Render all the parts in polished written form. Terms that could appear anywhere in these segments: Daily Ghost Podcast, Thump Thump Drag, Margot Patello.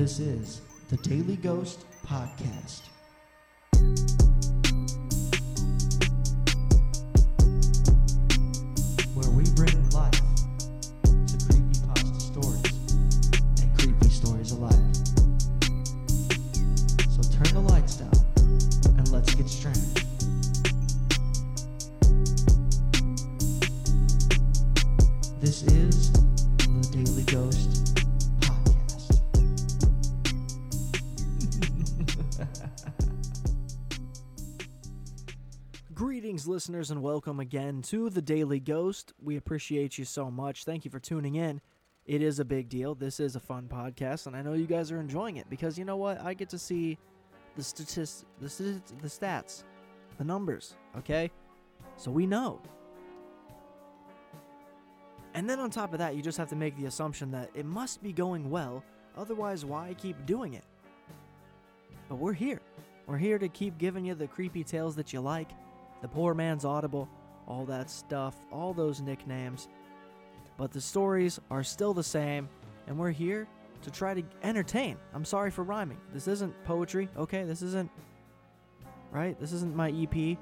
This is the Daily Ghost Podcast. Where we bring life to creepypasta stories and creepy stories alike. So turn the lights down and let's get strange. This is the Daily Ghost Podcast. Greetings, listeners, and welcome again to the Daily Ghost. We appreciate you so much. Thank you for tuning in. It is a big deal. This is a fun podcast, and I know you guys are enjoying it because you know what? I get to see the stats, the numbers, okay? So we know. And then on top of that, you just have to make the assumption that it must be going well, otherwise why keep doing it? But we're here. We're here to keep giving you the creepy tales that you like, the poor man's audible, all that stuff, all those nicknames. But the stories are still the same, and we're here to try to entertain. I'm sorry for rhyming. This isn't poetry, okay? This isn't my EP.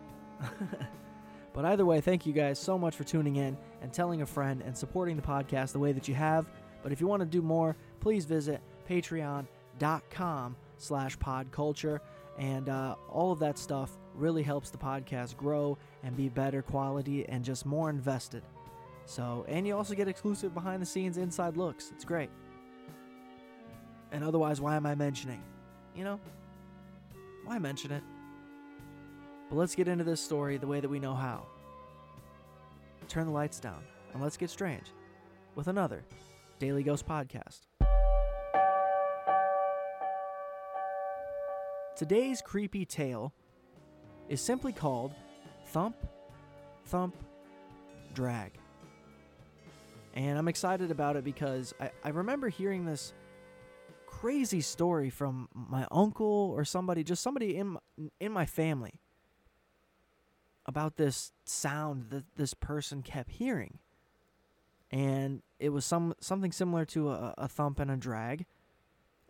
But either way, thank you guys so much for tuning in and telling a friend and supporting the podcast the way that you have. But if you want to do more, please visit patreon.com/podculture. And all of that stuff really helps the podcast grow and be better quality and just more invested. So, and you also get exclusive behind the scenes inside looks. It's great. And otherwise, why am I mentioning? You know, why mention it? But let's get into this story the way that we know how. Turn the lights down, and let's get strange with another Daily Ghost Podcast. Today's creepy tale is simply called Thump Thump Drag. And I'm excited about it because I remember hearing this crazy story from my uncle or somebody in my family. About this sound that this person kept hearing. And it was something similar to a thump and a drag.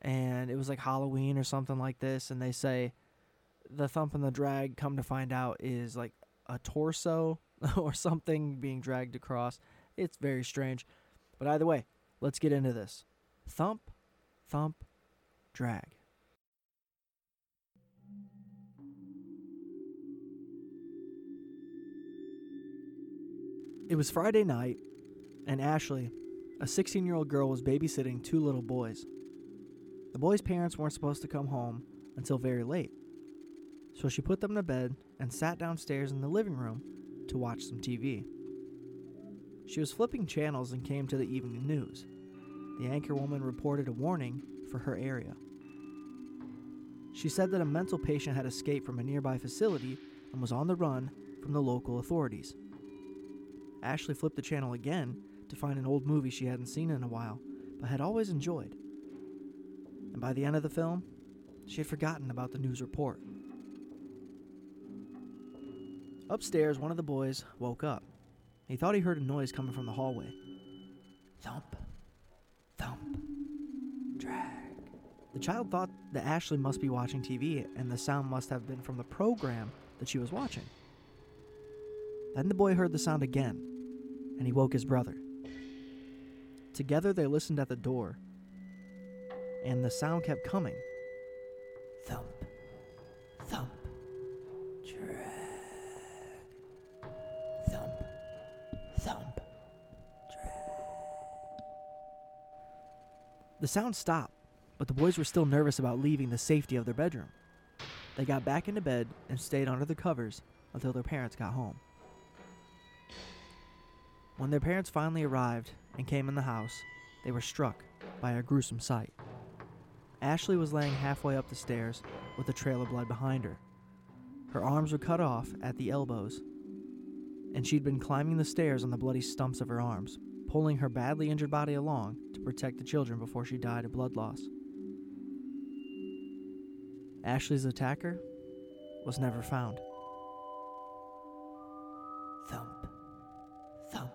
And it was like Halloween or something like this. And they say the thump and the drag, come to find out, is like a torso or something being dragged across. It's very strange. But either way, let's get into this. Thump, thump, drag. It was Friday night, and Ashley, a 16-year-old girl, was babysitting two little boys. The boys' parents weren't supposed to come home until very late, so she put them to bed and sat downstairs in the living room to watch some TV. She was flipping channels and came to the evening news. The anchor woman reported a warning for her area. She said that a mental patient had escaped from a nearby facility and was on the run from the local authorities. Ashley flipped the channel again to find an old movie she hadn't seen in a while, but had always enjoyed. And by the end of the film, she had forgotten about the news report. Upstairs, one of the boys woke up. He thought he heard a noise coming from the hallway. Thump, thump, drag. The child thought that Ashley must be watching TV, and the sound must have been from the program that she was watching. Then the boy heard the sound again, and he woke his brother. Together they listened at the door, and the sound kept coming. Thump, thump, drag. Thump, thump, drag. The sound stopped, but the boys were still nervous about leaving the safety of their bedroom. They got back into bed and stayed under the covers until their parents got home. When their parents finally arrived and came in the house, they were struck by a gruesome sight. Ashley was laying halfway up the stairs with a trail of blood behind her. Her arms were cut off at the elbows, and she'd been climbing the stairs on the bloody stumps of her arms, pulling her badly injured body along to protect the children before she died of blood loss. Ashley's attacker was never found. Thump. Thump.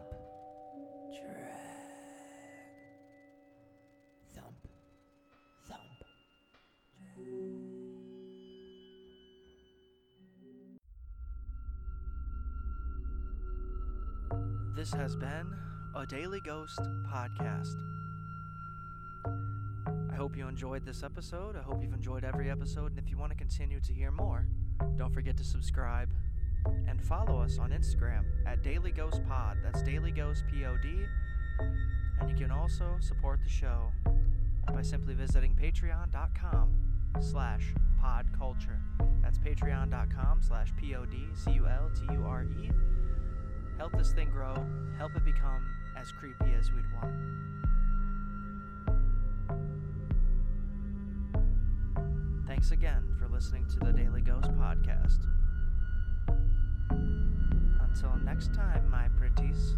This has been a Daily Ghost Podcast. I hope you enjoyed this episode. I hope you've enjoyed every episode. And if you want to continue to hear more, don't forget to subscribe and follow us on Instagram at Daily Ghost Pod. That's Daily Ghost Pod. And you can also support the show by simply visiting patreon.com/podculture. That's patreon.com/PODCULTURE. Help this thing grow. Help it become as creepy as we'd want. Thanks again for listening to the Daily Ghost Podcast. Until next time, my pretties.